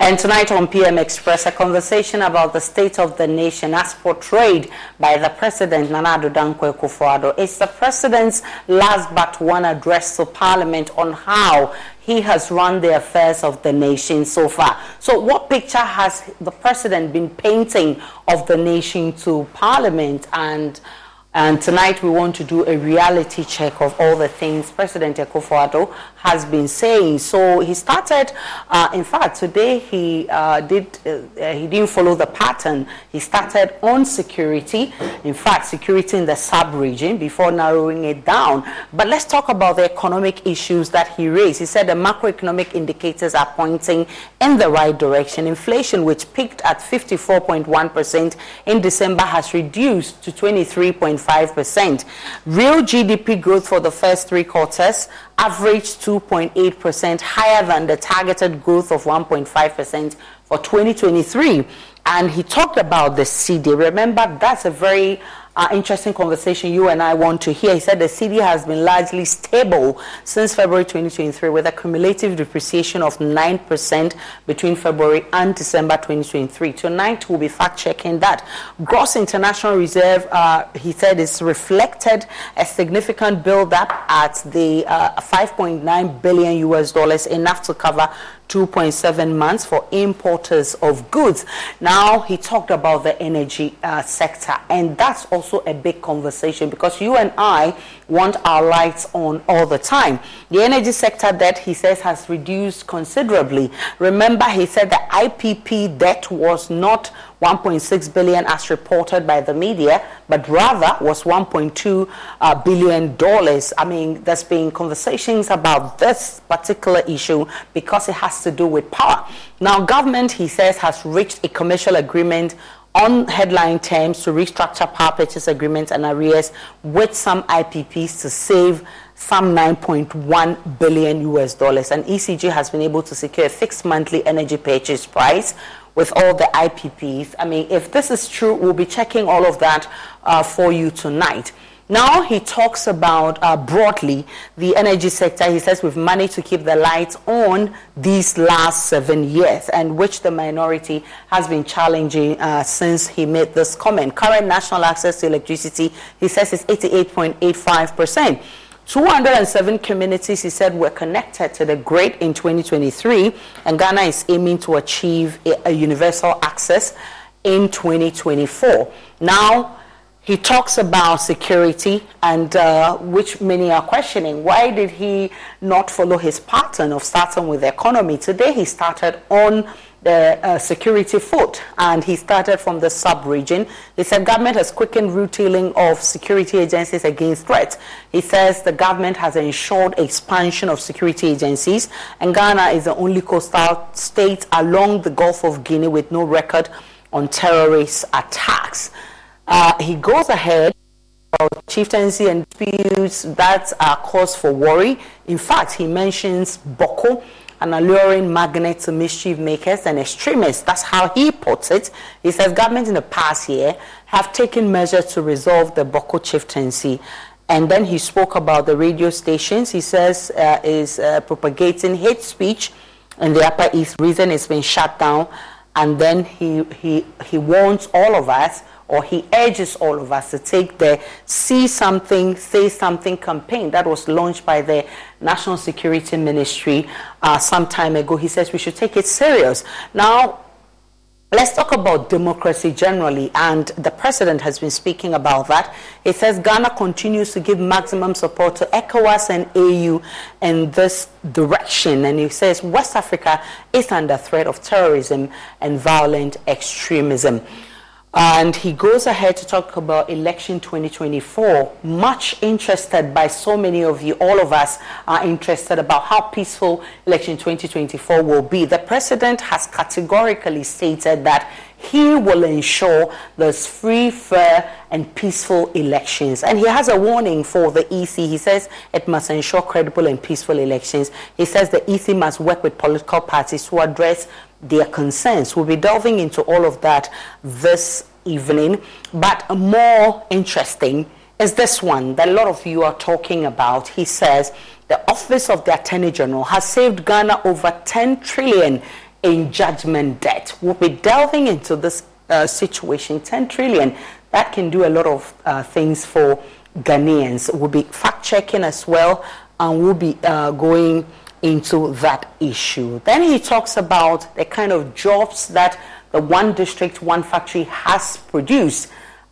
And tonight on PM Express, a conversation about the state of the nation as portrayed by the President, Nana Addo Dankwa Akufo-Addo. It's the President's last but one address to Parliament on how he has run the affairs of the nation so far. So what picture has the President been painting of the nation to Parliament? And tonight we want to do a reality check of all the things President Akufo-Addo has been saying. So he started, in fact, today he didn't follow the pattern. He started on security, in fact, security in the sub-region before narrowing it down. But let's talk about the economic issues that he raised. He said the macroeconomic indicators are pointing in the right direction. Inflation, which peaked at 54.1% in December, has reduced to 23.5%. Real GDP growth for the first three quarters averaged 2.8%, higher than the targeted growth of 1.5% for 2023. And he talked about the CD. Remember, that's a very interesting conversation you and I want to hear. He said the CD has been largely stable since February 2023, with a cumulative depreciation of 9% between February and December 2023. Tonight we'll be fact-checking that. Gross international reserve, he said, is reflected a significant build-up at the $5.9 billion U.S. dollars, enough to cover 2.7 months for importers of goods. Now, he talked about the energy sector, and that's also a big conversation because you and I want our lights on all the time. The energy sector debt, he says, has reduced considerably. Remember, he said the IPP debt was not $1.6 billion as reported by the media, but rather was $1.2 billion. I mean, there's been conversations about this particular issue because it has to do with power. Now, government, he says, has reached a commercial agreement on headline terms to restructure power purchase agreements and arrears with some IPPs to save some 9.1 billion US dollars. And ECG has been able to secure a fixed monthly energy purchase price with all the IPPs. I mean, if this is true, we'll be checking all of that for you tonight. Now he talks about broadly the energy sector. He says we've managed to keep the lights on these last 7 years, and which the minority has been challenging since he made this comment. Current national access to electricity, he says, is 88.85%. 207 communities, he said, were connected to the grid in 2023, and Ghana is aiming to achieve a universal access in 2024. Now, he talks about security, and which many are questioning. Why did he not follow his pattern of starting with the economy? Today, he started on the security foot, and he started from the sub-region. He said government has quickened retailing of security agencies against threats. He says the government has ensured expansion of security agencies, and Ghana is the only coastal state along the Gulf of Guinea with no record on terrorist attacks. He goes ahead about chieftaincy and disputes that are cause for worry. In fact, he mentions Boko, an alluring magnet to mischief makers and extremists. That's how he puts it. He says governments in the past year have taken measures to resolve the Boko chieftaincy. And then he spoke about the radio stations. He says is propagating hate speech in the Upper East region. It's been shut down. And then he warns all of us, or he urges all of us to take the See Something, Say Something campaign that was launched by the National Security Ministry some time ago. He says we should take it serious. Now, let's talk about democracy generally, and the president has been speaking about that. He says Ghana continues to give maximum support to ECOWAS and AU in this direction, and he says West Africa is under threat of terrorism and violent extremism. And he goes ahead to talk about election 2024. Much interested by so many of you. All of us are interested about how peaceful election 2024 will be. The president has categorically stated that he will ensure there's free, fair, and peaceful elections. And he has a warning for the EC. He says it must ensure credible and peaceful elections. He says the EC must work with political parties to address their concerns. We'll be delving into all of that this evening. But more interesting is this one that a lot of you are talking about. He says the Office of the Attorney General has saved Ghana over 10 trillion in judgment debt. We'll be delving into this situation. 10 trillion, that can do a lot of things for Ghanaians. We'll be fact-checking as well, and we'll be going into that issue. Then he talks about the kind of jobs that the One District, One Factory has produced,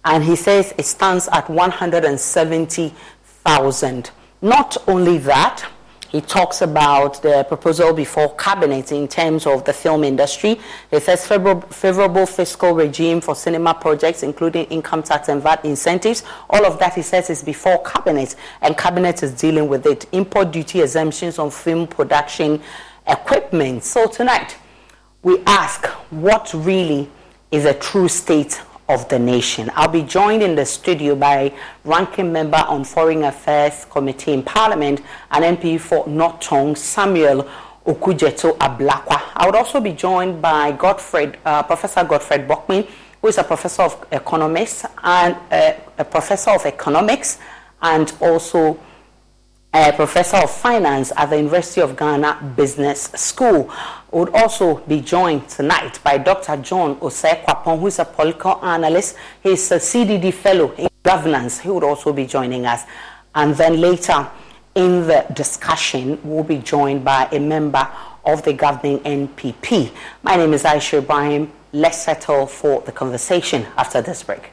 and he says it stands at 170,000. Not only that, he talks about the proposal before cabinet in terms of the film industry. It says favorable fiscal regime for cinema projects, including income tax and VAT incentives. All of that, he says, is before cabinet, and cabinet is dealing with it. Import duty exemptions on film production equipment. So tonight, we ask, what really is a true state of the nation? I'll be joined in the studio by Ranking Member on Foreign Affairs Committee in Parliament and MP for North Tongue, Samuel Okudzeto Ablakwa. I would also be joined by Professor Godfrey Bokpin, who is a professor of economics and also a professor of finance at the University of Ghana Business School. Would also be joined tonight by Dr. John Osei-Kwapon, who is a political analyst. He's a CDD fellow in governance. He would also be joining us. And then later in the discussion, we'll be joined by a member of the governing NPP. My name is Aisha Ibrahim. Let's settle for the conversation after this break.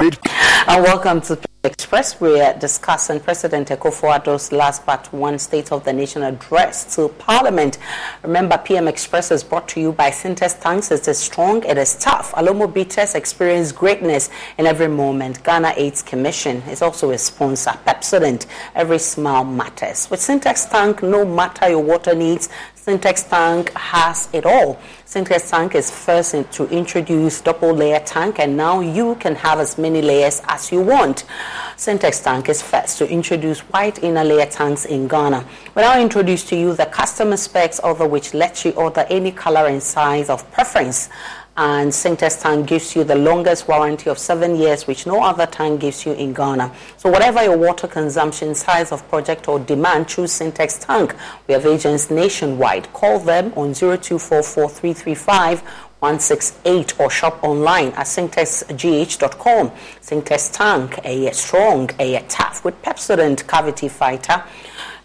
And welcome to PM Express. We are discussing President Akufo-Addo's last but one State of the Nation address to Parliament. Remember, PM Express is brought to you by Syntex Tanks. It is strong, it is tough. Alomo Bitters, experience greatness in every moment. Ghana AIDS Commission is also a sponsor. Pepsodent, every smile matters. With Syntex Tank, no matter your water needs, Syntex Tank has it all. Syntex Tank is first to introduce double-layer tank, and now you can have as many layers as you want. Syntex Tank is first to introduce white inner layer tanks in Ghana. We now introduce to you the custom specs, over which lets you order any color and size of preference. and Syntex tank gives you the longest warranty of 7 years, which no other tank gives you in Ghana. So whatever your water consumption, size of project or demand, choose Syntex tank. We have agents nationwide. Call them on 0244-335-168 or shop online at syntexgh.com. Syntex tank, a strong, a tough, with Pepsodent cavity fighter.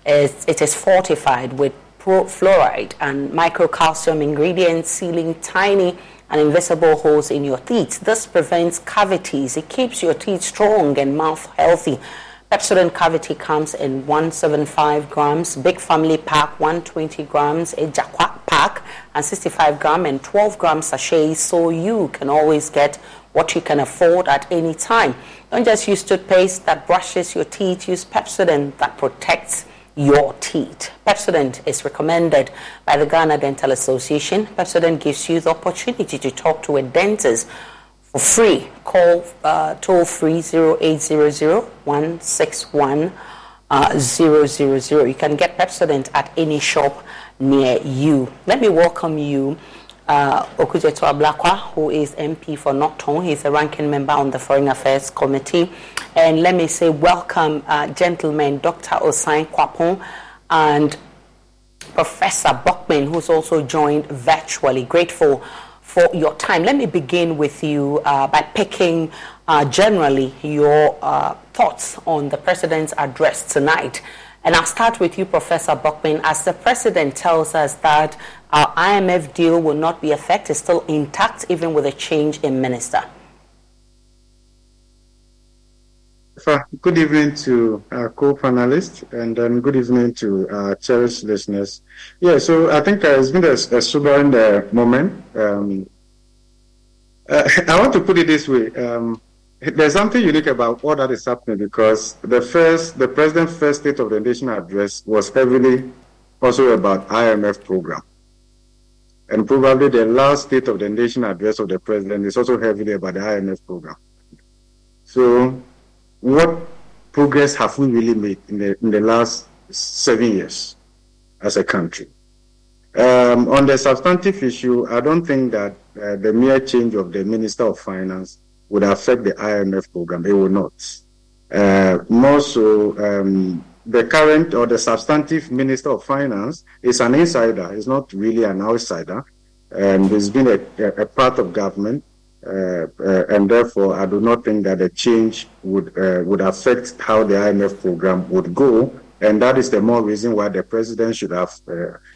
It is fortified with fluoride and microcalcium ingredients, sealing tiny and invisible holes in your teeth. This prevents cavities. It keeps your teeth strong and mouth healthy. Pepsodent cavity comes in 175 grams, big family pack 120 grams, a Jakwa pack and 65 gram and 12 gram sachets, so you can always get what you can afford at any time. Don't just use toothpaste that brushes your teeth. Use Pepsodent that protects your teeth. Pepsodent is recommended by the Ghana Dental Association. Pepsodent gives you the opportunity to talk to a dentist for free. Call toll-free 0800-161-000. You can get Pepsodent at any shop near you. Let me welcome you, Okudzeto Ablakwa, who is MP for Nocton. He's a ranking member on the Foreign Affairs Committee. And let me say welcome, gentlemen, Dr. Osei-Kwapon and Professor Bokpin, who's also joined virtually. Grateful for your time. Let me begin with you by picking generally your thoughts on the President's address tonight. And I'll start with you, Professor Bokpin. As the President tells us that our IMF deal will not be affected, it's still intact, even with a change in minister. Good evening to our co-panelists, and good evening to our cherished listeners. Yeah, so I think it's been a sobering moment. I want to put it this way. There's something unique about all that is happening, because the President's first State of the Nation address was heavily also about IMF program. And probably the last State of the Nation address of the President is also heavily about the IMF program. So what progress have we really made in the last 7 years as a country? On the substantive issue, I don't think that the mere change of the Minister of Finance would affect the IMF program. It will not. More so, the current or the substantive Minister of Finance is an insider. He's not really an outsider. He's been a part of government, and therefore I do not think that a change would affect how the IMF program would go. And that is the more reason why the President should have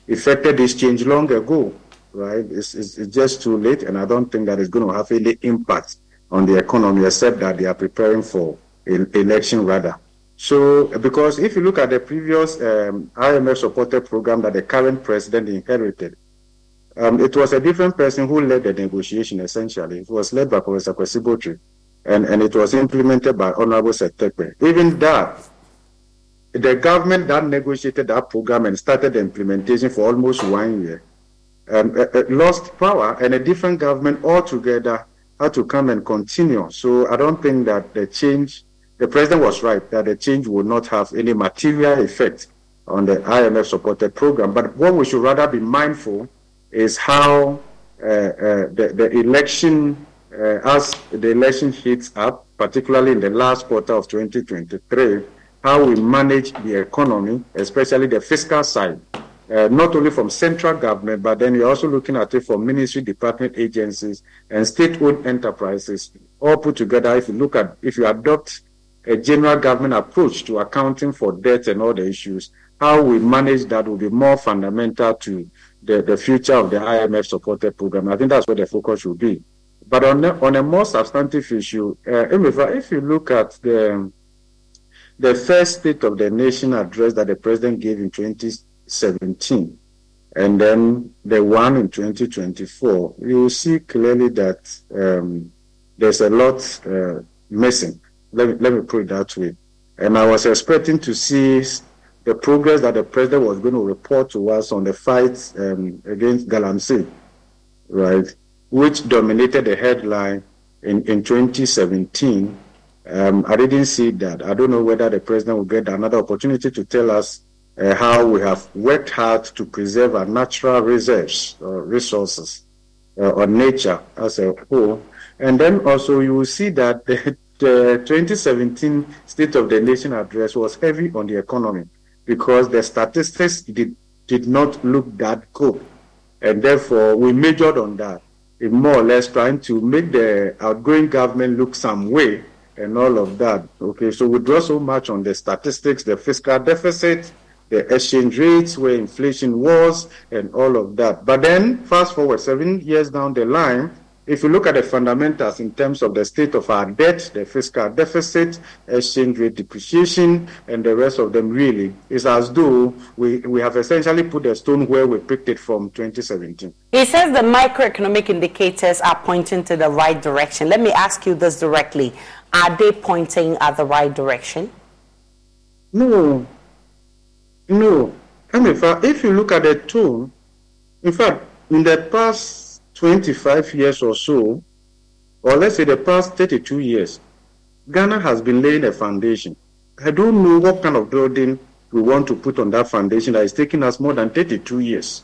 effected this change long ago, right? It's just too late, and I don't think that it's going to have any impact on the economy, except that they are preparing for an election rather. So, because if you look at the previous IMF-supported program that the current President inherited, it was a different person who led the negotiation, essentially. It was led by Professor Kwesi Botchwey, and it was implemented by Honorable Setsepe. Even that, the government that negotiated that program and started the implementation for almost 1 year, lost power, and a different government altogether had to come and continue. So I don't think that the President was right, that the change would not have any material effect on the IMF-supported program. But what we should rather be mindful is how the election, as the election heats up, particularly in the last quarter of 2023, how we manage the economy, especially the fiscal side, not only from central government, but then you're also looking at it from ministry, department, agencies, and state-owned enterprises, all put together. If you adopt a general government approach to accounting for debt and other issues, how we manage that will be more fundamental to the future of the IMF-supported program. I think that's where the focus should be. But on a more substantive issue, if you look at the first State of the Nation address that the President gave in 2017, and then the one in 2024, you will see clearly that there's a lot missing. Let me put it that way. And I was expecting to see the progress that the President was going to report to us on the fight against Galamsey, right, which dominated the headline in 2017. I didn't see that. I don't know whether the President will get another opportunity to tell us how we have worked hard to preserve our natural reserves or resources or nature as a whole. And then also you will see that the 2017 State of the Nation address was heavy on the economy because the statistics did not look that good. And therefore, we majored on that, in more or less trying to make the outgoing government look some way and all of that. Okay, so we draw so much on the statistics, the fiscal deficit, the exchange rates, where inflation was, and all of that. But then, fast forward 7 years down the line, if you look at the fundamentals in terms of the state of our debt, the fiscal deficit, exchange rate depreciation, and the rest of them, really, it's as though we have essentially put a stone where we picked it from 2017. He says the microeconomic indicators are pointing to the right direction. Let me ask you this directly. Are they pointing at the right direction? No. I mean, if you look at the tone, in fact, in the past 25 years or so, or let's say the past 32 years, Ghana has been laying a foundation. I don't know what kind of building we want to put on that foundation that is taking us more than 32 years.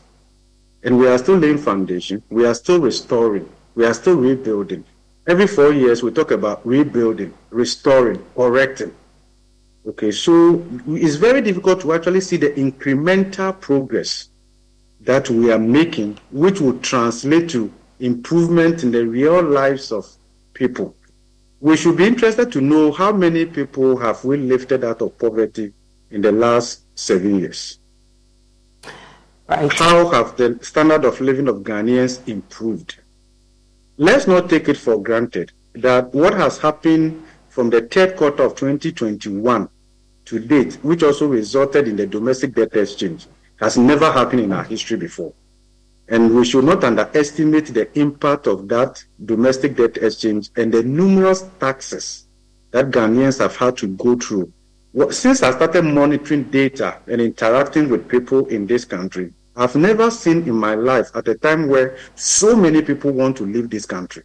And we are still laying foundation. We are still restoring. We are still rebuilding. Every 4 years, we talk about rebuilding, restoring, correcting. Okay, so it's very difficult to actually see the incremental progress that we are making, which will translate to improvement in the real lives of people. We should be interested to know how many people have we lifted out of poverty in the last 7 years. Right. How have the standard of living of Ghanaians improved? Let's not take it for granted that what has happened from the third quarter of 2021 to date, which also resulted in the domestic debt exchange, has never happened in our history before. And we should not underestimate the impact of that domestic debt exchange and the numerous taxes that Ghanaians have had to go through. Since I started monitoring data and interacting with people in this country, I've never seen in my life at a time where so many people want to leave this country.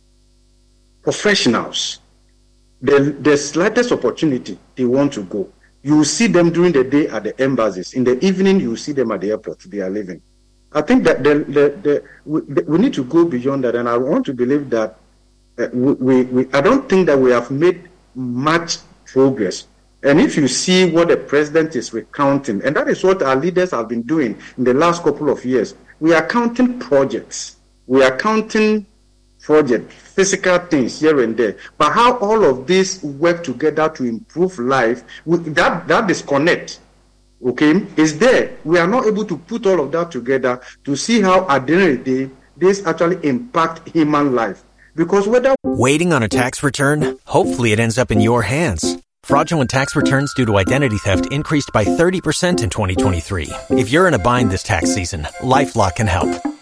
Professionals, the slightest opportunity, they want to go. You see them during the day at the embassies. In the evening, you see them at the airport. They are leaving. I think that we need to go beyond that, and I want to believe that I don't think that we have made much progress. And if you see what the president is recounting, and that is what our leaders have been doing in the last couple of years, we are counting projects. We are counting projects, physical things here and there, but how all of this work together to improve life, that disconnect, okay, is there. We are not able to put all of that together to see how at the end of the day, this actually impact human life. Because whether waiting on a tax return, hopefully it ends up in your hands. Fraudulent tax returns due to identity theft increased by 30% in 2023. If you're in a bind this tax season, LifeLock can help.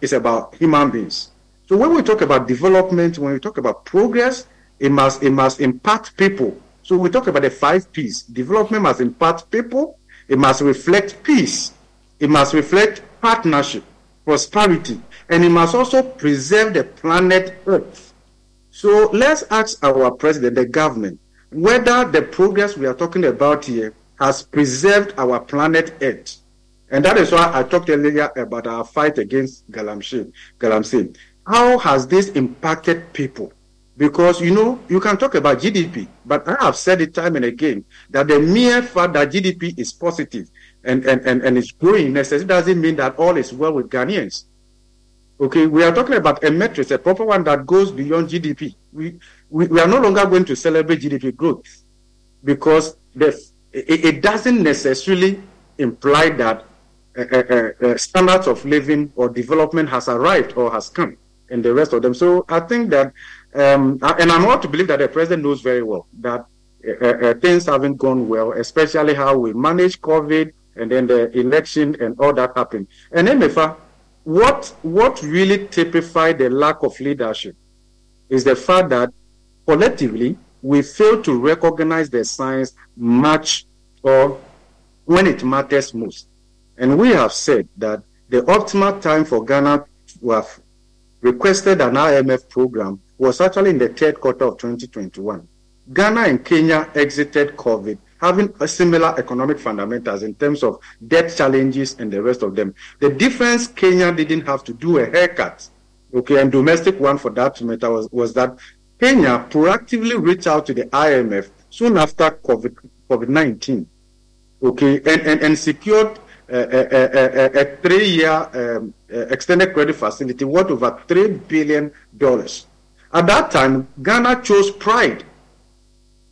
it's about human beings. So when we talk about development, when we talk about progress, it must impact people. So we talk about the 5 P's. Development must impact people. It must reflect peace. It must reflect partnership, prosperity, and it must also preserve the planet Earth. So let's ask our president, the government, whether the progress we are talking about here has preserved our planet Earth. And that is why I talked earlier about our fight against Galamsey. How has this impacted people? Because, you know, you can talk about GDP, but I have said it time and again that the mere fact that GDP is positive and it's growing necessarily doesn't mean that all is well with Ghanaians. Okay, we are talking about a metric, a proper one that goes beyond GDP. We are no longer going to celebrate GDP growth because it doesn't necessarily imply that standards of living or development has arrived or has come in the rest of them. So I think that, and I'm ought to believe that the president knows very well that things haven't gone well, especially how we manage COVID and then the election and all that happened. And then what really typified the lack of leadership is the fact that collectively we fail to recognize the signs much or when it matters most. And we have said that the optimal time for Ghana to have requested an IMF program was actually in the third quarter of 2021. Ghana and Kenya exited COVID, having a similar economic fundamentals in terms of debt challenges and the rest of them. The difference, Kenya didn't have to do a haircut, okay, and domestic one for that matter was that Kenya proactively reached out to the IMF soon after COVID-19, okay, and secured a 3-year extended credit facility worth over $3 billion. At that time, Ghana chose pride.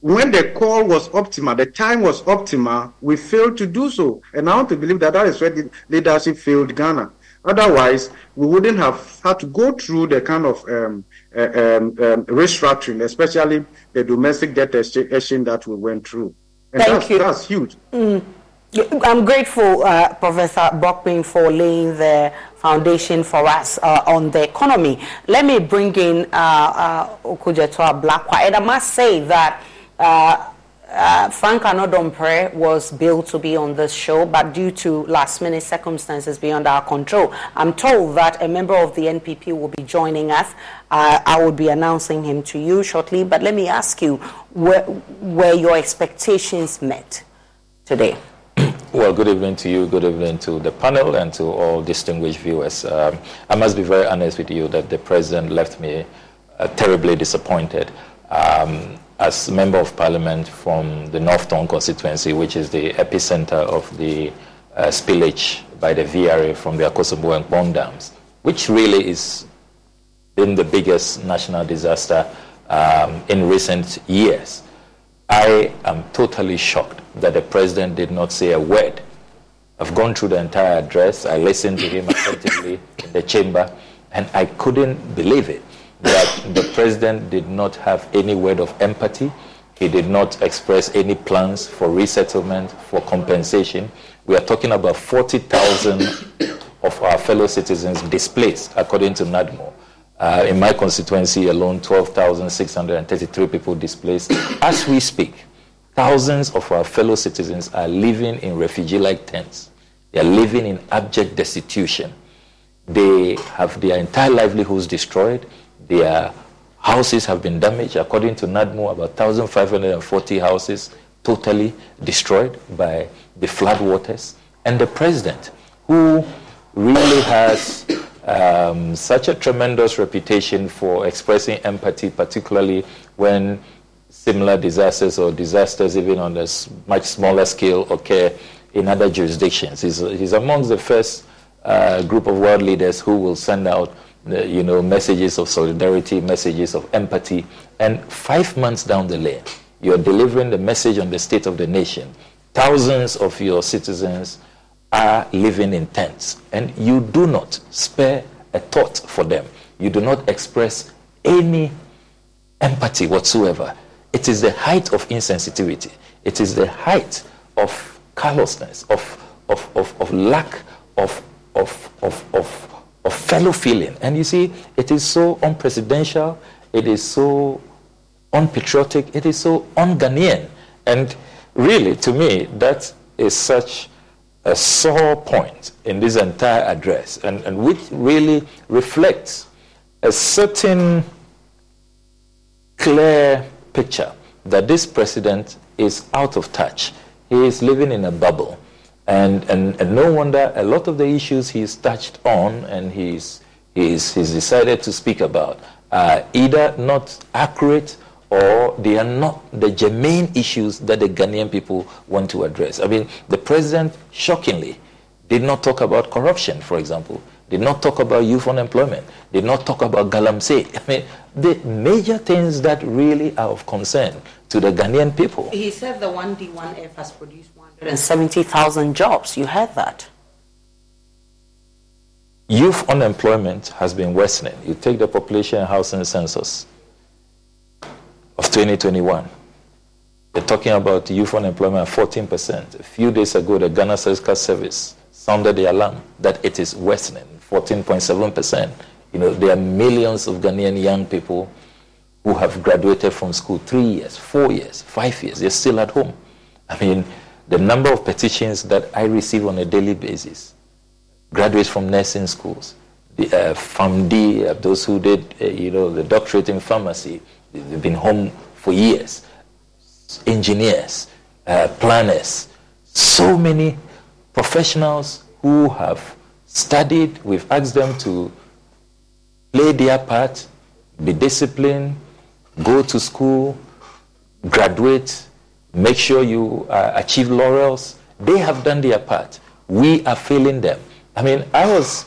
When the call was optimal, the time was optimal, we failed to do so. And I want to believe that that is where the leadership failed Ghana. Otherwise, we wouldn't have had to go through the kind of restructuring, especially the domestic debt exchange that we went through. And that's huge. Mm. I'm grateful, Professor Bokpin, for laying the foundation for us on the economy. Let me bring in Okudzeto Ablakwa. And I must say that Frank Anodompre was billed to be on this show, but due to last-minute circumstances beyond our control, I'm told that a member of the NPP will be joining us. I will be announcing him to you shortly. But let me ask you, were your expectations met today? Well, good evening to you, good evening to the panel and to all distinguished viewers. I must be very honest with you that the president left me terribly disappointed. As Member of Parliament from the Northtown constituency, which is the epicenter of the spillage by the VRA from the Akosobo and Bong dams, which really is been the biggest national disaster in recent years, I am totally shocked that the president did not say a word. I've gone through the entire address. I listened to him attentively in the chamber, and I couldn't believe it, that the president did not have any word of empathy. He did not express any plans for resettlement, for compensation. We are talking about 40,000 of our fellow citizens displaced, according to NADMO. In my constituency alone, 12,633 people displaced. As we speak, thousands of our fellow citizens are living in refugee-like tents. They are living in abject destitution. They have their entire livelihoods destroyed. Their houses have been damaged. According to NADMO, about 1,540 houses totally destroyed by the floodwaters. And the president, who really has such a tremendous reputation for expressing empathy, particularly when similar disasters or disasters even on a much smaller scale occur in other jurisdictions. He's amongst the first group of world leaders who will send out messages of solidarity, messages of empathy. And 5 months down the lane, you're delivering the message on the state of the nation. Thousands of your citizens are living in tents, and you do not spare a thought for them. You do not express any empathy whatsoever. It is the height of insensitivity. It is the height of callousness, of lack of fellow feeling. And you see, it is so unpresidential, it is so unpatriotic, it is so un-Ghanaian. And really, to me, that is such a sore point in this entire address, and which really reflects a certain clear picture that this president is out of touch. He is living in a bubble. And no wonder a lot of the issues he's touched on and he's decided to speak about are either not accurate or they are not the germane issues that the Ghanaian people want to address. I mean, the president, shockingly, did not talk about corruption, for example, did not talk about youth unemployment, did not talk about galamsey. I mean, the major things that really are of concern to the Ghanaian people. He said the 1D1F has produced 170,000 jobs. You heard that. Youth unemployment has been worsening. You take the population and housing census of 2021. They're talking about youth unemployment at 14%. A few days ago, the Ghana Statistical Service sounded the alarm that it is worsening, 14.7%. You know, there are millions of Ghanaian young people who have graduated from school 3 years, 4 years, 5 years. They're still at home. I mean, the number of petitions that I receive on a daily basis, graduates from nursing schools, the PharmD, those who did, the doctorate in pharmacy, they've been home for years, engineers, planners, so many professionals who have studied. We've asked them to play their part, be disciplined, go to school, graduate, make sure you achieve laurels. They have done their part. We are failing them. I mean, I was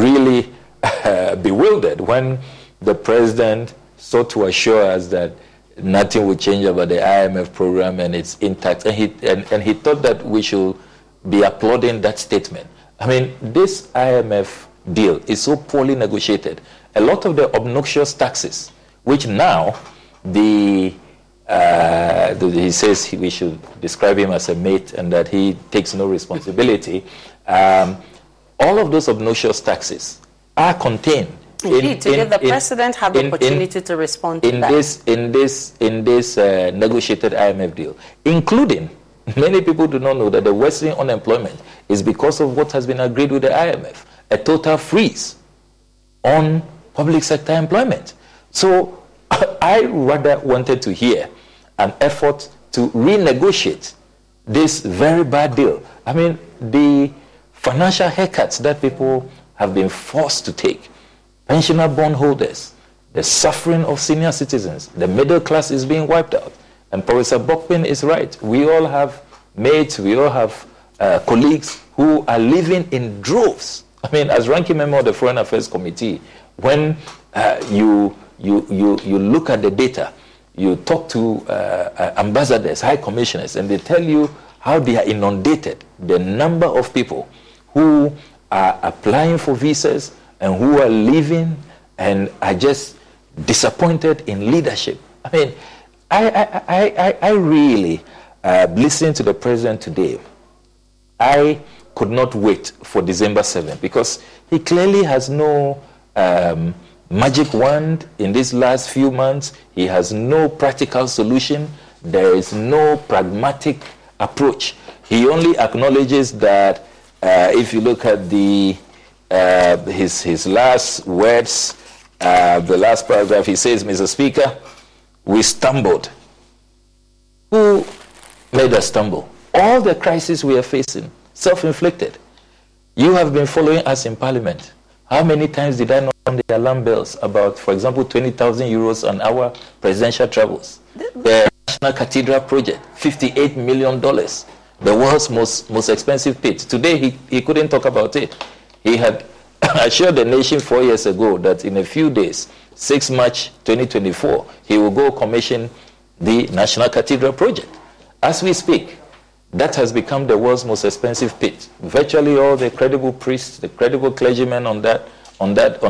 really bewildered when the president sought to assure us that nothing would change about the IMF program and it's intact. And he thought that we should be applauding that statement. I mean, this IMF deal is so poorly negotiated. A lot of the obnoxious taxes, which now he says we should describe him as a mate and that he takes no responsibility. All of those obnoxious taxes are contained. Indeed, did the president have the opportunity to respond to that? In this negotiated IMF deal, including many people do not know that the worsening unemployment is because of what has been agreed with the IMF, a total freeze on public sector employment. So I rather wanted to hear an effort to renegotiate this very bad deal. I mean, the financial haircuts that people have been forced to take, pensioner bondholders, the suffering of senior citizens, the middle class is being wiped out. And Professor Bokpin is right. We all have mates, we all have colleagues who are living in droves. I mean, as ranking member of the Foreign Affairs Committee, when you look at the data, you talk to ambassadors, high commissioners, and they tell you how they are inundated. The number of people who are applying for visas and who are leaving and are just disappointed in leadership. I mean, I really listened to the president today. I could not wait for December 7th because he clearly has no magic wand in these last few months. He has no practical solution. There is no pragmatic approach. He only acknowledges that if you look at the his last words, the last paragraph, he says, "Mr. Speaker, we stumbled." Who made us stumble? All the crises we are facing, self-inflicted. You have been following us in Parliament. How many times did I not on the alarm bells about, for example, 20,000 euros an hour presidential travels? The National Cathedral project, $58 million, the world's most expensive pit. Today, he couldn't talk about it. He had assured the nation 4 years ago that in a few days, 6 March 2024, he will go commission the National Cathedral project. As we speak, that has become the world's most expensive pit. Virtually all the credible priests, the credible clergymen on that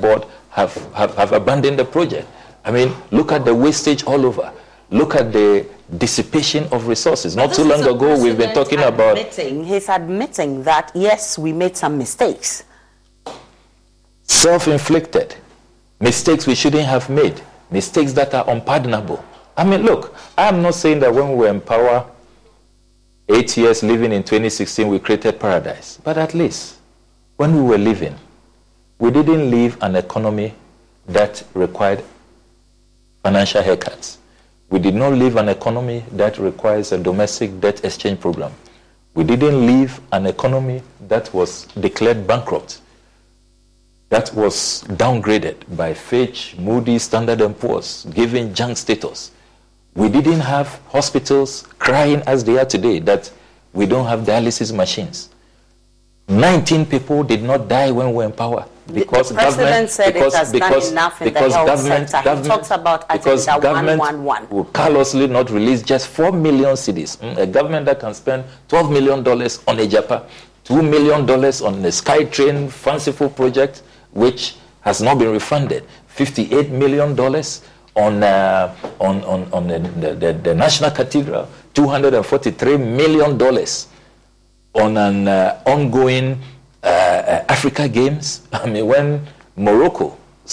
board have abandoned the project. I mean, look at the wastage all over. Look at the dissipation of resources. Not too long ago, we've been talking about... He's admitting that, yes, we made some mistakes. Self-inflicted. Mistakes we shouldn't have made. Mistakes that are unpardonable. I mean, look, I'm not saying that when we were in power, 8 years living in 2016, we created paradise. But at least, when we were living, we didn't leave an economy that required financial haircuts. We did not leave an economy that requires a domestic debt exchange program. We didn't leave an economy that was declared bankrupt, that was downgraded by Fitch, Moody, Standard & Poor's, giving junk status. We didn't have hospitals crying as they are today that we don't have dialysis machines. 19 people did not die when we were in power because the president said it has done enough in the health sector. He talks about Agenda 111. Will callously not release just 4 million cedis. A government that can spend $12 million on a JAPA, $2 million on a SkyTrain fanciful project, which has not been refunded, $58 million on the National Cathedral, $243 million on an ongoing Africa Games. I mean, when Morocco, a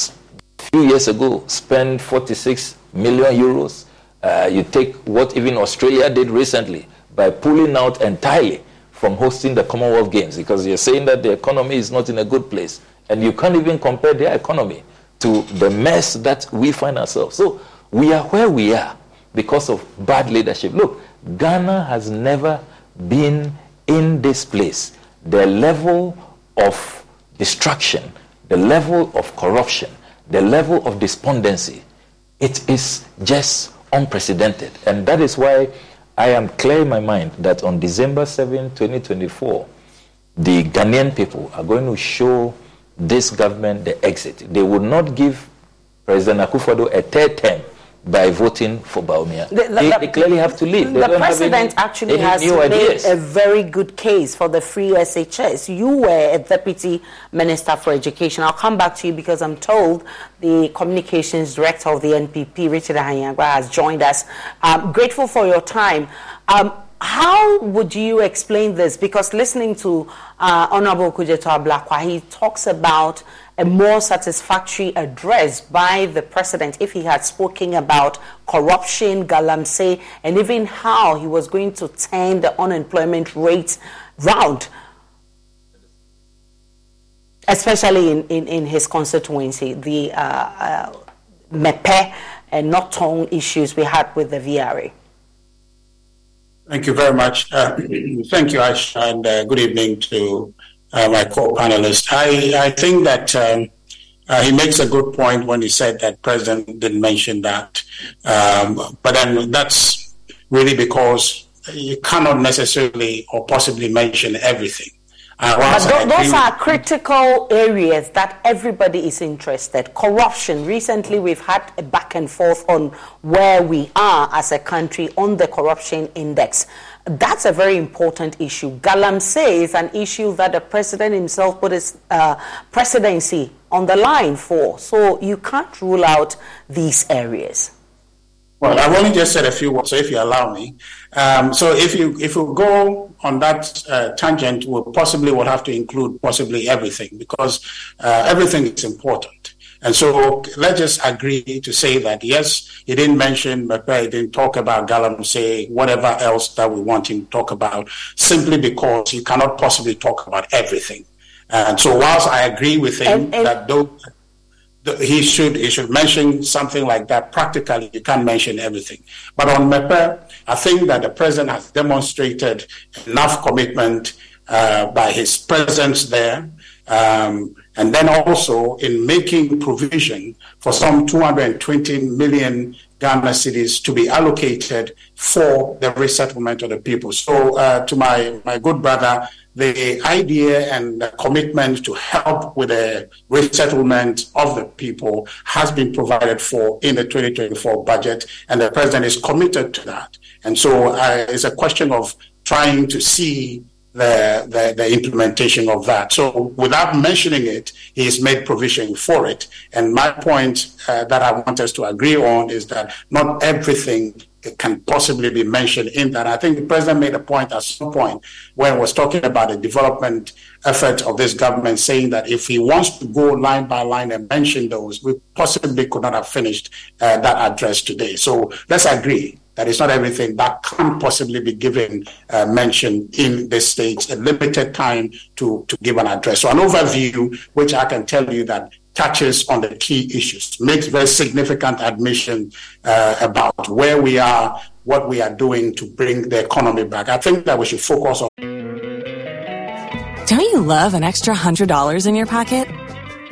few years ago, spent 46 million euros, you take what even Australia did recently by pulling out entirely from hosting the Commonwealth Games because you're saying that the economy is not in a good place. And you can't even compare their economy to the mess that we find ourselves. So we are where we are because of bad leadership. Look, Ghana has never been in this place. The level of destruction, the level of corruption, the level of despondency, it is just unprecedented. And that is why I am clear in my mind that on December 7, 2024, the Ghanaian people are going to show this government the exit. They will not give President Akufo-Addo a third term by voting for Bawumia. They clearly have to leave. The president actually has made a very good case for the free SHS. You were a deputy minister for education. I'll come back to you because I'm told the communications director of the NPP, Richard Ahiagbah, has joined us. I'm grateful for your time. How would you explain this? Because listening to Honorable Okudzeto Ablakwa, he talks about a more satisfactory address by the president if he had spoken about corruption, galamsey, and even how he was going to turn the unemployment rate round, especially in his constituency, the MEPE and North-Town issues we had with the VRA. Thank you very much. Thank you, Aisha, and good evening to my co-panelist. I think that he makes a good point when he said that President didn't mention that. But then that's really because you cannot necessarily or possibly mention everything. Those are critical areas that everybody is interested. Corruption. Recently, we've had a back and forth on where we are as a country on the corruption index. That's a very important issue. Galamsey is an issue that the president himself put his presidency on the line for. So you can't rule out these areas. Well, I've only just said a few words, so if you allow me. So if you go on that tangent, we'll possibly will have to include possibly everything because everything is important. And so let's just agree to say that, yes, he didn't mention Mbappé, he didn't talk about galamsey, whatever else that we want him to talk about, simply because you cannot possibly talk about everything. And so whilst I agree with him that those... He should mention something like that. Practically, you can't mention everything. But on MEPE, I think that the president has demonstrated enough commitment by his presence there, and then also in making provision for some 220 million Ghana cedis to be allocated for the resettlement of the people. So to my good brother, the idea and the commitment to help with the resettlement of the people has been provided for in the 2024 budget, and the president is committed to that. And so it's a question of trying to see the implementation of that. So without mentioning it, he's made provision for it. And my point that I want us to agree on is that not everything can possibly be mentioned in that. I think the president made a point at some point when he was talking about the development effort of this government, saying that if he wants to go line by line and mention those, we possibly could not have finished that address today. So let's agree that it's not everything that can possibly be given mention in this stage, a limited time to give an address. So an overview, which I can tell you that touches on the key issues, makes very significant admission about where we are, what we are doing to bring the economy back. I think that we should focus on. Don't you love an extra $100 in your pocket?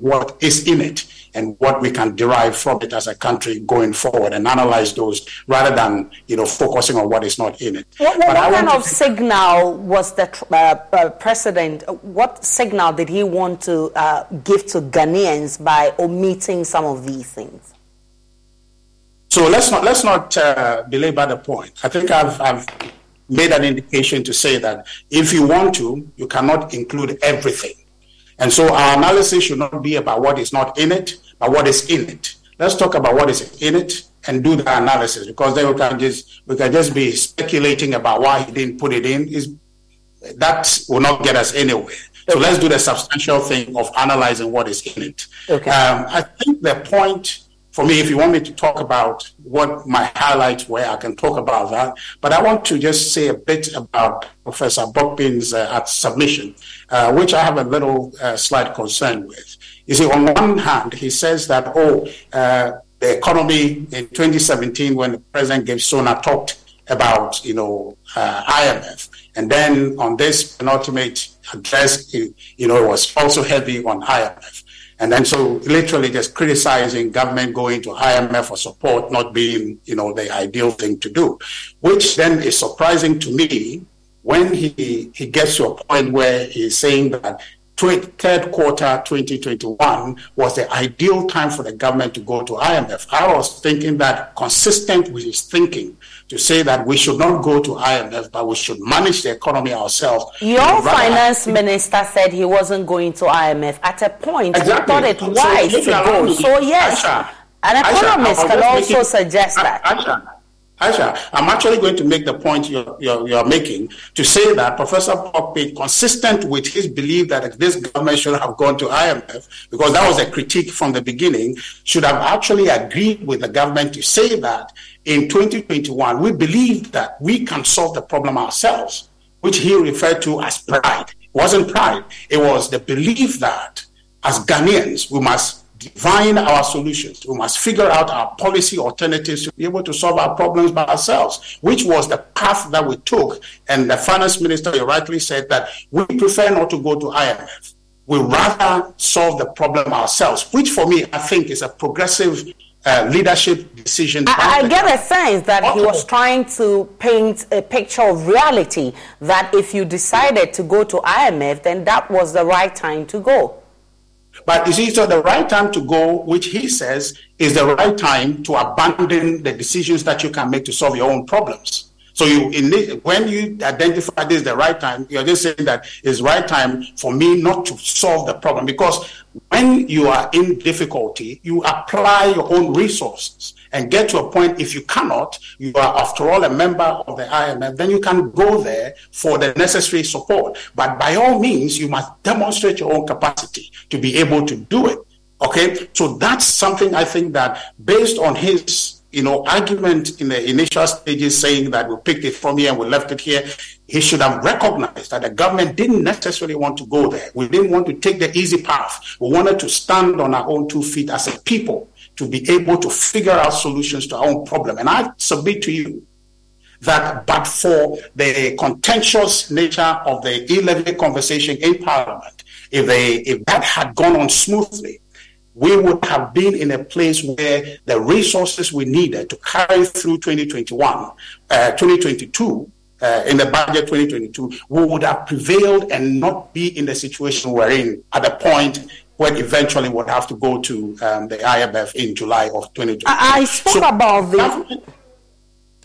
What is in it and what we can derive from it as a country going forward, and analyze those rather than, focusing on what is not in it. What signal did he want to give to Ghanaians by omitting some of these things? So let's not belabor the point. I think I've made an indication to say that if you want to, you cannot include everything. And so our analysis should not be about what is not in it, but what is in it. Let's talk about what is in it and do the analysis, because then we can just be speculating about why he didn't put it in. That will not get us anywhere. Okay. So let's do the substantial thing of analyzing what is in it. Okay. I think the point for me, if you want me to talk about what my highlights were, I can talk about that. But I want to just say a bit about Professor Bokpin's submission, which I have a little slight concern with. You see, on one hand, he says that, the economy in 2017, when the president gave Sona, talked about, IMF. And then on this penultimate address, it was also heavy on IMF. And then so literally just criticizing government going to IMF for support not being, the ideal thing to do, which then is surprising to me when he gets to a point where he's saying that third quarter 2021 was the ideal time for the government to go to IMF. I was thinking that, consistent with his thinking, to say that we should not go to IMF, but we should manage the economy ourselves. Your finance minister said he wasn't going to IMF. At a point, exactly. He thought it wise to go. So yes, Aisha, an economist can also suggest that. Aisha, I'm actually going to make the point you're making, to say that Professor Bokpin, consistent with his belief that this government should have gone to IMF, because that was a critique from the beginning, should have actually agreed with the government to say that in 2021, we believe that we can solve the problem ourselves, which he referred to as pride. It wasn't pride. It was the belief that as Ghanaians, we must divine our solutions. We must figure out our policy alternatives to be able to solve our problems by ourselves, which was the path that we took. And the finance minister, you rightly said that we prefer not to go to IMF. We rather solve the problem ourselves, which for me, I think is a progressive leadership decision. I get a sense that he was trying to paint a picture of reality, that if you decided to go to IMF, then that was the right time to go. But you see, so the right time to go, which he says, is the right time to abandon the decisions that you can make to solve your own problems. So when you identify this the right time, you're just saying that it's right time for me not to solve the problem. Because when you are in difficulty, you apply your own resources and get to a point, if you cannot, you are after all a member of the IMF, then you can go there for the necessary support. But by all means, you must demonstrate your own capacity to be able to do it. Okay? So that's something I think that, based on his argument in the initial stages, saying that we picked it from here and we left it here, he should have recognized that the government didn't necessarily want to go there. We didn't want to take the easy path. We wanted to stand on our own two feet as a people to be able to figure out solutions to our own problem. And I submit to you that, but for the contentious nature of the e-levy conversation in Parliament, if that had gone on smoothly, we would have been in a place where the resources we needed to carry through 2022, in the budget 2022, we would have prevailed and not be in the situation we're in at the point when eventually we'll have to go to the IMF in July of 2022. I spoke about this.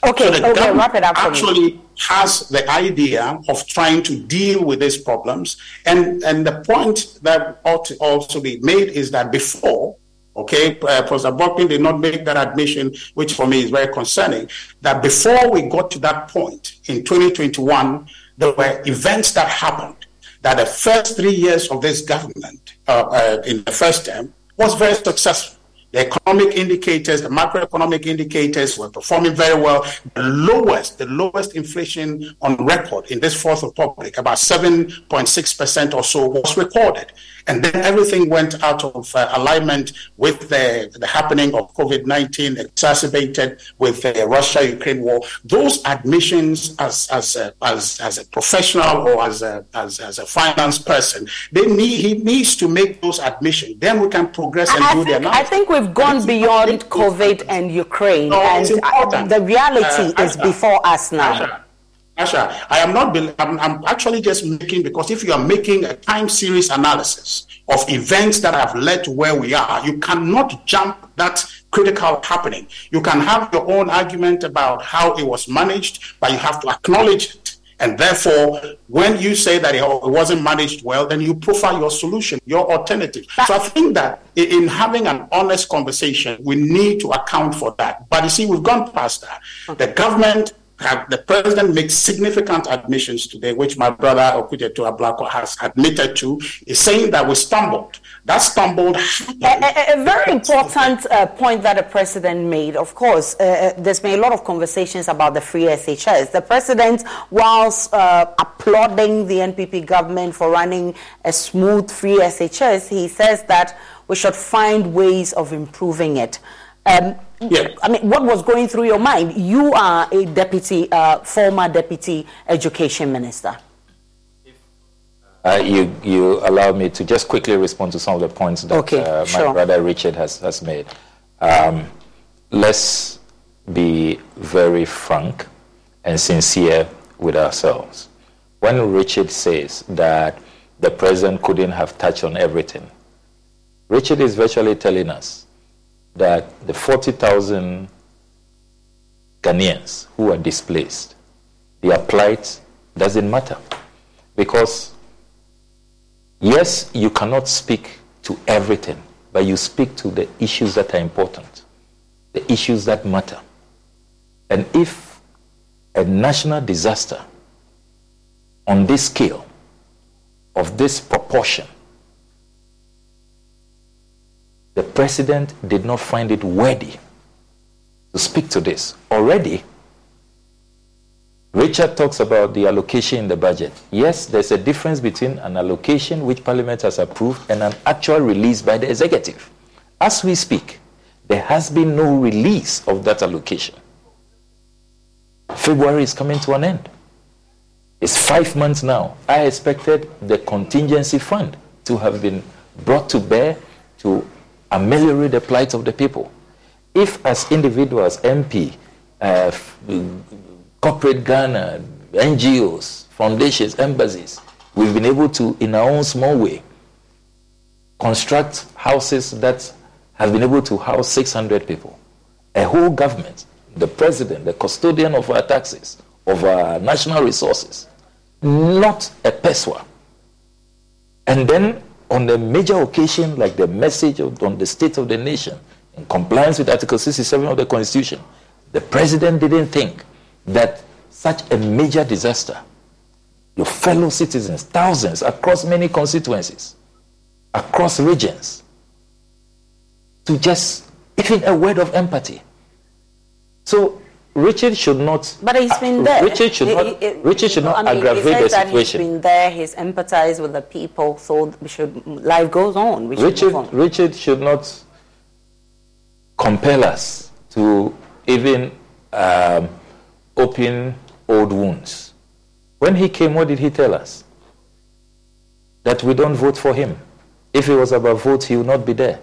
Okay, so okay, wrap it up for actually me. Has the idea of trying to deal with these problems. And the point that ought to also be made is that before, Professor Bokpin did not make that admission, which for me is very concerning, that before we got to that point in 2021, there were events that happened that the first 3 years of this government, in the first term, was very successful. The economic indicators, the macroeconomic indicators were performing very well. The lowest inflation on record in this fourth republic, about 7.6% or so, was recorded. And then everything went out of alignment with the happening of COVID-19, exacerbated with the Russia-Ukraine war. Those admissions, as a professional or as a finance person, he needs to make those admissions. Then we can progress and do the analysis. I think we've gone beyond COVID and Ukraine, and the reality is before us now. Asha, I am not. I'm actually just making, because if you are making a time series analysis of events that have led to where we are, you cannot jump that critical happening. You can have your own argument about how it was managed, but you have to acknowledge it. And therefore, when you say that it wasn't managed well, then you profile your solution, your alternative. So I think that in having an honest conversation, we need to account for that. But you see, we've gone past that. Okay. The president makes significant admissions today, which my brother Okudzeto Ablakwa has admitted to, is saying that we stumbled. That stumbled. A very important point that the president made. Of course, there's been a lot of conversations about the free SHS. The president, whilst applauding the NPP government for running a smooth free SHS, he says that we should find ways of improving it. Yes. I mean, what was going through your mind? You are a deputy, former deputy education minister. You allow me to just quickly respond to some of the points that my brother Richard has made. Let's be very frank and sincere with ourselves. When Richard says that the president couldn't have touched on everything, Richard is virtually telling us that the 40,000 Ghanaians who are displaced, their plight doesn't matter. Because, yes, you cannot speak to everything, but you speak to the issues that are important, the issues that matter. And if a national disaster on this scale, of this proportion, the president did not find it worthy to speak to this. Already, Richard talks about the allocation in the budget. Yes, there's a difference between an allocation which Parliament has approved and an actual release by the executive. As we speak, there has been no release of that allocation. February is coming to an end. It's 5 months now. I expected the contingency fund to have been brought to bear to ameliorate the plight of the people. If as individuals, MP, corporate Ghana, NGOs, foundations, embassies, we've been able to, in our own small way, construct houses that have been able to house 600 people. A whole government, the president, the custodian of our taxes, of our national resources, not a peswa. And then on a major occasion like the message on the state of the nation, in compliance with Article 67 of the Constitution, the president didn't think that such a major disaster, your fellow citizens, thousands across many constituencies, across regions, to just even a word of empathy. So Richard should not. But he's been there. Richard should not aggravate the situation. He's been there. He's empathized with the people. So life goes on. Richard should not compel us to even open old wounds. When he came, what did he tell us? That we don't vote for him. If it was about vote, he would not be there.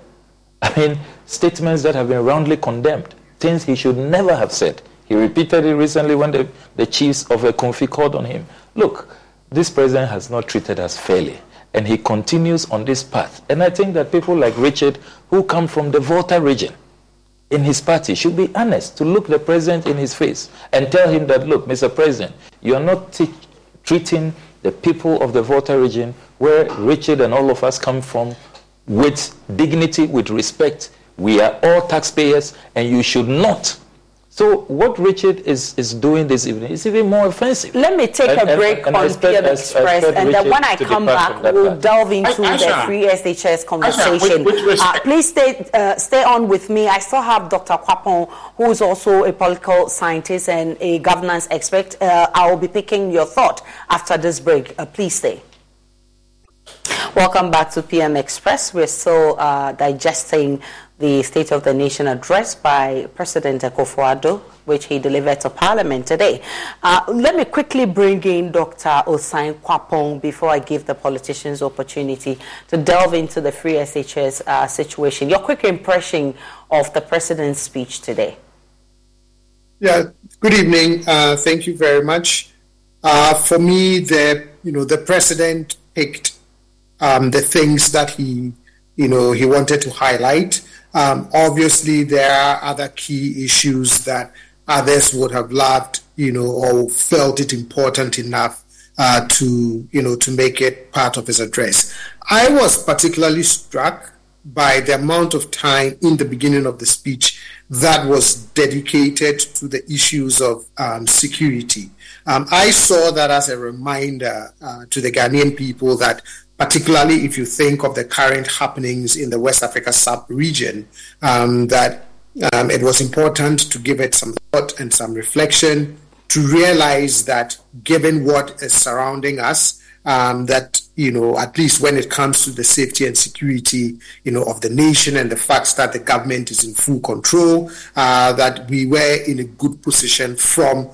I mean, statements that have been roundly condemned, things he should never have said. He repeated it recently when the chiefs of a confi called on him. Look, this president has not treated us fairly, and he continues on this path. And I think that people like Richard, who come from the Volta region in his party, should be honest to look the president in his face and tell him that, look, Mr. President, you are not treating the people of the Volta region, where Richard and all of us come from, with dignity, with respect. We are all taxpayers, and you should not. So what Richard is doing this evening is even more offensive. Let me take a break on PM Express, and then when I come back, we'll delve into the free SHS conversation. Please stay on with me. I still have Dr. Kwapon, who is also a political scientist and a governance expert. I will be picking your thought after this break. Please stay. Welcome back to PM Express. We're still digesting the State of the Nation address by President Akufo-Addo, which he delivered to Parliament today. Let me quickly bring in Dr. Osei-Kwapon before I give the politicians opportunity to delve into the free SHS situation. Your quick impression of the president's speech today. Yeah, good evening. Thank you very much. For me, the president picked the things that he wanted to highlight. Obviously, there are other key issues that others would have loved, or felt it important enough to make it part of his address. I was particularly struck by the amount of time in the beginning of the speech that was dedicated to the issues of security. I saw that as a reminder to the Ghanaian people that, particularly if you think of the current happenings in the West Africa sub-region, that it was important to give it some thought and some reflection, to realize that given what is surrounding us, that at least when it comes to the safety and security, of the nation, and the fact that the government is in full control, that we were in a good position from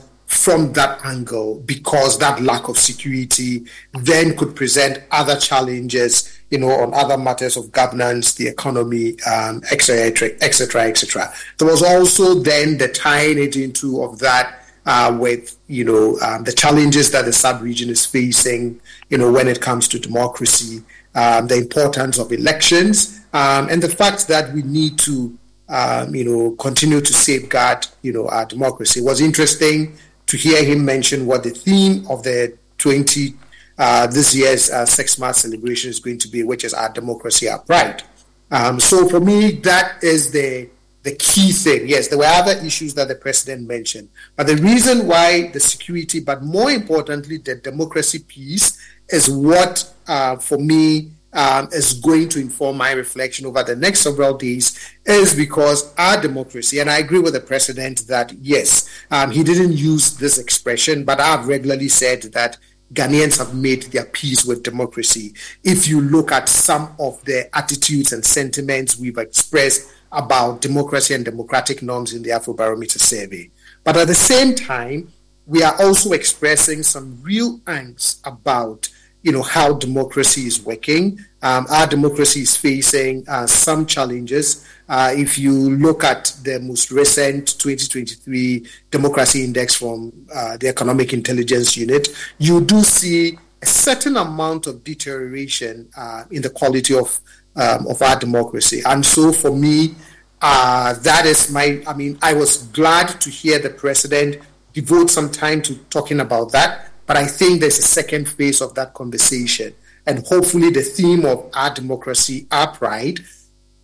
that angle, because that lack of security then could present other challenges, on other matters of governance, the economy, etc. There was also then the tying it into of that with the challenges that the sub-region is facing, when it comes to democracy, the importance of elections, and the fact that we need to continue to safeguard our democracy. It was interesting to hear him mention what the theme of the this year's 6 month celebration is going to be, which is our democracy, our pride. So for me, that is the key thing. Yes, there were other issues that the president mentioned, but the reason why the security, but more importantly, the democracy piece is what, for me, is going to inform my reflection over the next several days, is because our democracy, and I agree with the president that, yes, he didn't use this expression, but I've regularly said that Ghanaians have made their peace with democracy. If you look at some of the attitudes and sentiments we've expressed about democracy and democratic norms in the Afrobarometer survey. But at the same time, we are also expressing some real angst about how democracy is working. Our democracy is facing some challenges. If you look at the most recent 2023 Democracy Index from the Economic Intelligence Unit, you do see a certain amount of deterioration in the quality of our democracy. And so for me, that is I was glad to hear the president devote some time to talking about that. But I think there's a second phase of that conversation. And hopefully the theme of our democracy, our pride,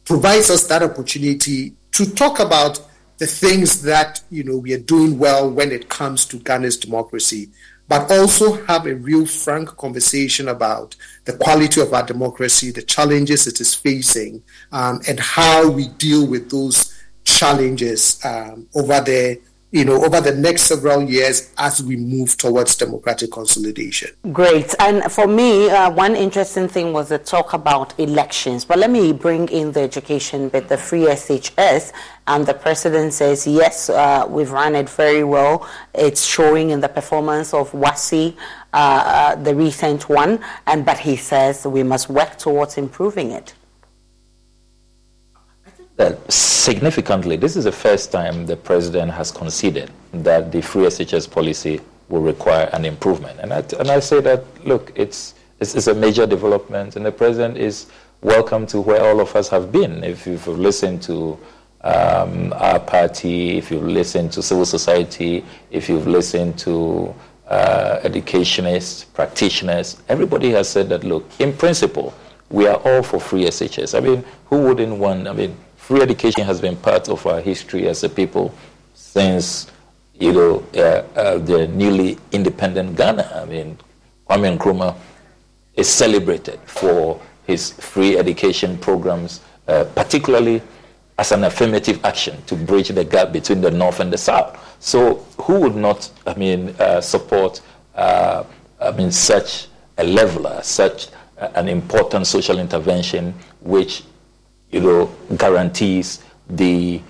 provides us that opportunity to talk about the things that, we are doing well when it comes to Ghana's democracy, but also have a real frank conversation about the quality of our democracy, the challenges it is facing, and how we deal with those challenges over the next several years as we move towards democratic consolidation. Great. And for me, one interesting thing was the talk about elections. But let me bring in the education bit, the free SHS. And the president says, yes, we've run it very well. It's showing in the performance of WASI, the recent one. But he says we must work towards improving it. I Significantly, this is the first time the president has conceded that the free SHS policy will require an improvement. And I say that, look, it's a major development, and the president is welcome to where all of us have been. If you've listened to our party, if you've listened to civil society, if you've listened to educationists, practitioners, everybody has said that, look, in principle, we are all for free SHS. I mean, who wouldn't want, free education has been part of our history as a people since, the newly independent Ghana. I mean, Kwame Nkrumah is celebrated for his free education programs, particularly as an affirmative action to bridge the gap between the North and the South. So who would not, support, such a leveler, such an important social intervention which, guarantees the,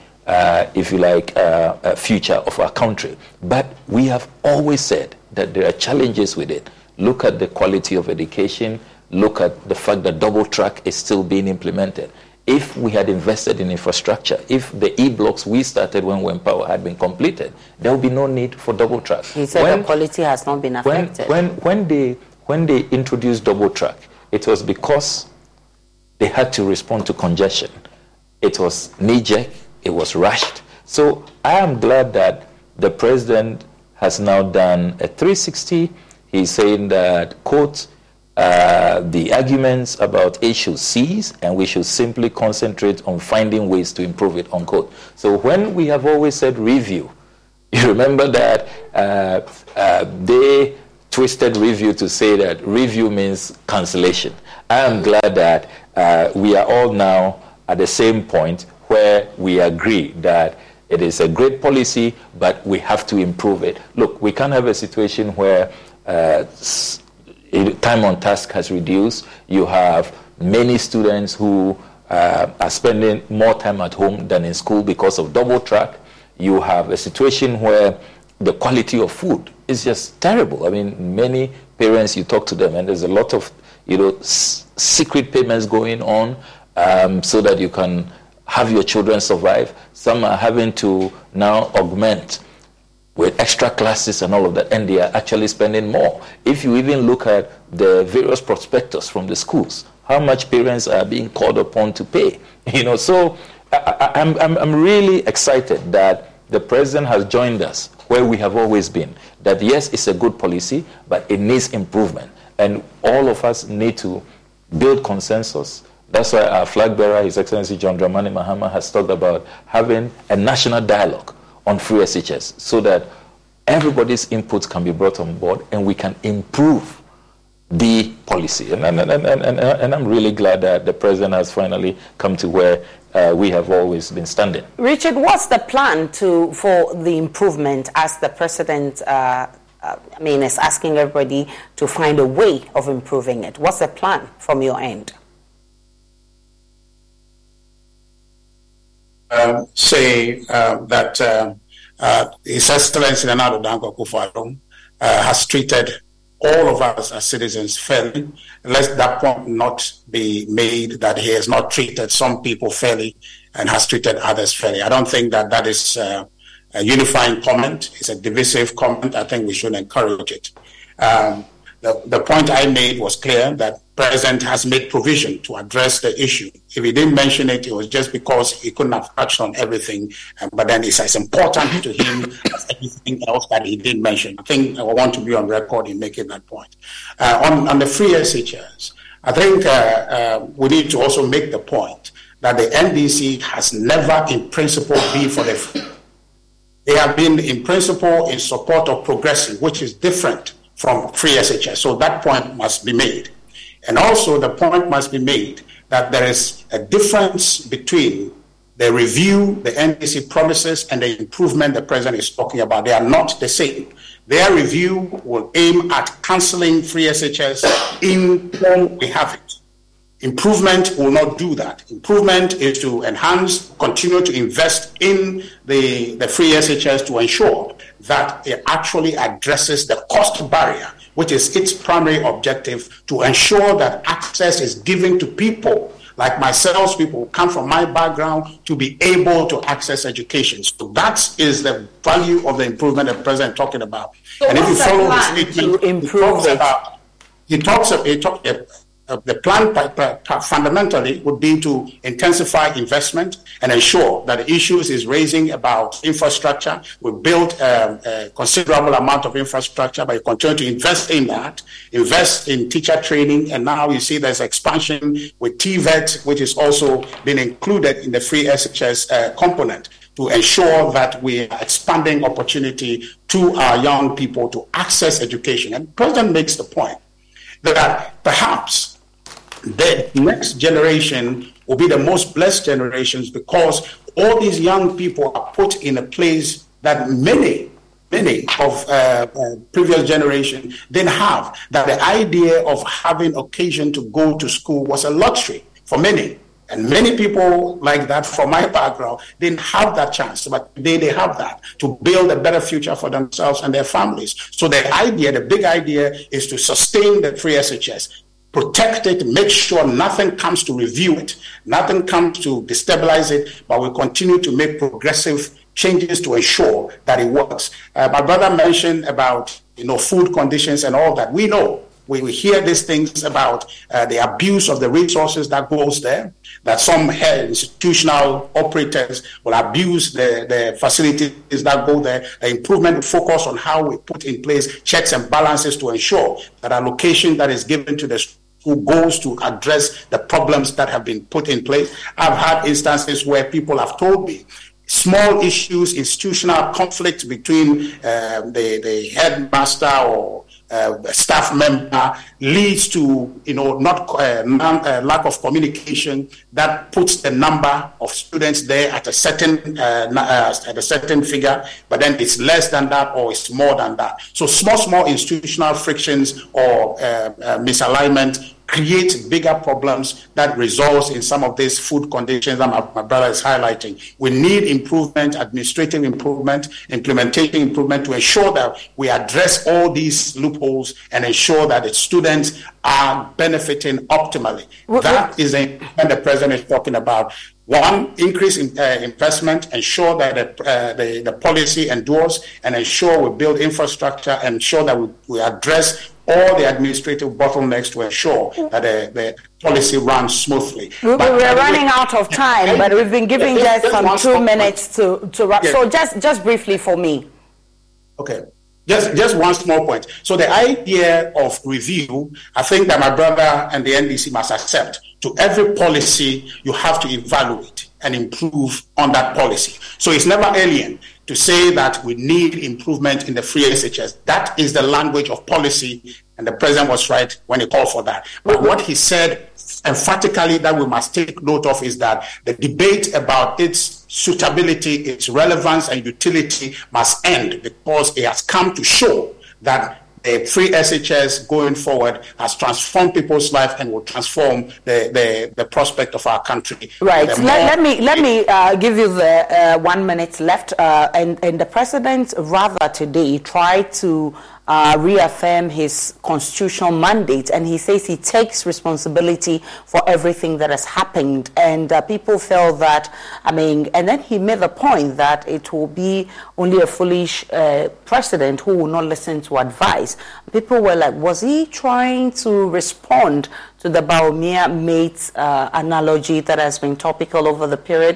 future of our country. But we have always said that there are challenges with it. Look at the quality of education. Look at the fact that double track is still being implemented. If we had invested in infrastructure, if the e-blocks we started when we were in power had been completed, there would be no need for double track. You said the quality has not been affected. When they introduced double track, it was because they had to respond to congestion. It was knee-jerk, it was rushed. So I am glad that the president has now done a 360. He's saying that, quote, the arguments about it should cease and we should simply concentrate on finding ways to improve it, unquote. So when we have always said review, you remember that they twisted review to say that review means cancellation. I am glad that we are all now at the same point where we agree that it is a great policy, but we have to improve it. Look, we can't have a situation where time on task has reduced. You have many students who are spending more time at home than in school because of double track. You have a situation where the quality of food is just terrible. I mean, many parents, you talk to them, and there's a lot of secret payments going on so that you can have your children survive. Some are having to now augment with extra classes and all of that, and they are actually spending more. If you even look at the various prospectus from the schools, how much parents are being called upon to pay, So I'm really excited that the president has joined us where we have always been. That yes, it's a good policy, but it needs improvement, and all of us need to build consensus. That's why our flag bearer, His Excellency John Dramani Mahama, has talked about having a national dialogue on free SHS, so that everybody's inputs can be brought on board and we can improve the policy. And I'm really glad that the president has finally come to where we have always been standing. Richard, what's the plan for the improvement as the president is asking everybody to find a way of improving it? What's the plan from your end? Say that His Excellency Nana Addo Dankwa Akufo-Addo has treated all of us as citizens fairly. Let that point not be made that he has not treated some people fairly and has treated others fairly. I don't think that is a unifying comment. It's a divisive comment. I think we should encourage it. The point I made was clear that President has made provision to address the issue. If he didn't mention it, it was just because he couldn't have touched on everything. But then it's as important to him as anything else that he didn't mention. I think I want to be on record in making that point. On the free SHS, I think we need to also make the point that the NDC has never in principle been for the free. They have been in principle in support of progressive, which is different from free SHS. So that point must be made. And also the point must be made that there is a difference between the review, the NDC promises, and the improvement the president is talking about. They are not the same. Their review will aim at cancelling free SHS in form we have it. Improvement will not do that. Improvement is to enhance, continue to invest in the free SHS to ensure that it actually addresses the cost barrier, which is its primary objective, to ensure that access is given to people like my salespeople, come from my background to be able to access education. So that is the value of the improvement the president talking about. So and if you follow the speech, the plan fundamentally would be to intensify investment and ensure that the issues he's raising about infrastructure. We built a considerable amount of infrastructure, but you continue to invest in that, invest in teacher training, and now you see there's expansion with TVET, which is also been included in the free SHS component, to ensure that we are expanding opportunity to our young people to access education. And the president makes the point that perhaps the next generation will be the most blessed generations, because all these young people are put in a place that many of previous generation didn't have. That the idea of having occasion to go to school was a luxury for many. And many people like that from my background didn't have that chance, but today they have that to build a better future for themselves and their families. So the idea, the big idea, is to sustain the free SHS, protect it, make sure nothing comes to review it, nothing comes to destabilize it, but we continue to make progressive changes to ensure that it works. My brother mentioned about food conditions and all that. We know. We hear these things about the abuse of the resources that goes there, that some institutional operators will abuse the facilities that go there. The improvement focus on how we put in place checks and balances to ensure that allocation that is given to the school goes to address the problems that have been put in place. I've had instances where people have told me small issues, institutional conflict between the headmaster or staff member leads to lack of communication that puts the number of students there at a certain figure, but then it's less than that or it's more than that. So small institutional frictions or misalignment create bigger problems that results in some of these food conditions that my brother is highlighting. We need improvement, administrative improvement, implementation improvement, to ensure that we address all these loopholes and ensure that the students are benefiting optimally. That is the president is talking about. One, increase in investment, ensure that the policy endures, and ensure we build infrastructure, and ensure that we address all the administrative bottlenecks to ensure that the policy runs smoothly. We're running out of time, but we've been giving just some 2 minutes to wrap. Yes. So just briefly for me. Okay. Just one small point. So the idea of review, I think that my brother and the NDC must accept. To every policy, you have to evaluate and improve on that policy. So it's never alien to say that we need improvement in the free SHS. That is the language of policy, and the president was right when he called for that. But what he said emphatically that we must take note of is that the debate about its suitability, its relevance, and utility must end, because it has come to show that the free SHS going forward has transformed people's life and will transform the prospect of our country. Right. Let me give you the 1 minute left. And the president rather today tried to reaffirm his constitutional mandate, and he says he takes responsibility for everything that has happened. And people feel that, and then he made the point that it will be only a foolish president who will not listen to advice. People were like, was he trying to respond to the Bawumia mates analogy that has been topical over the period?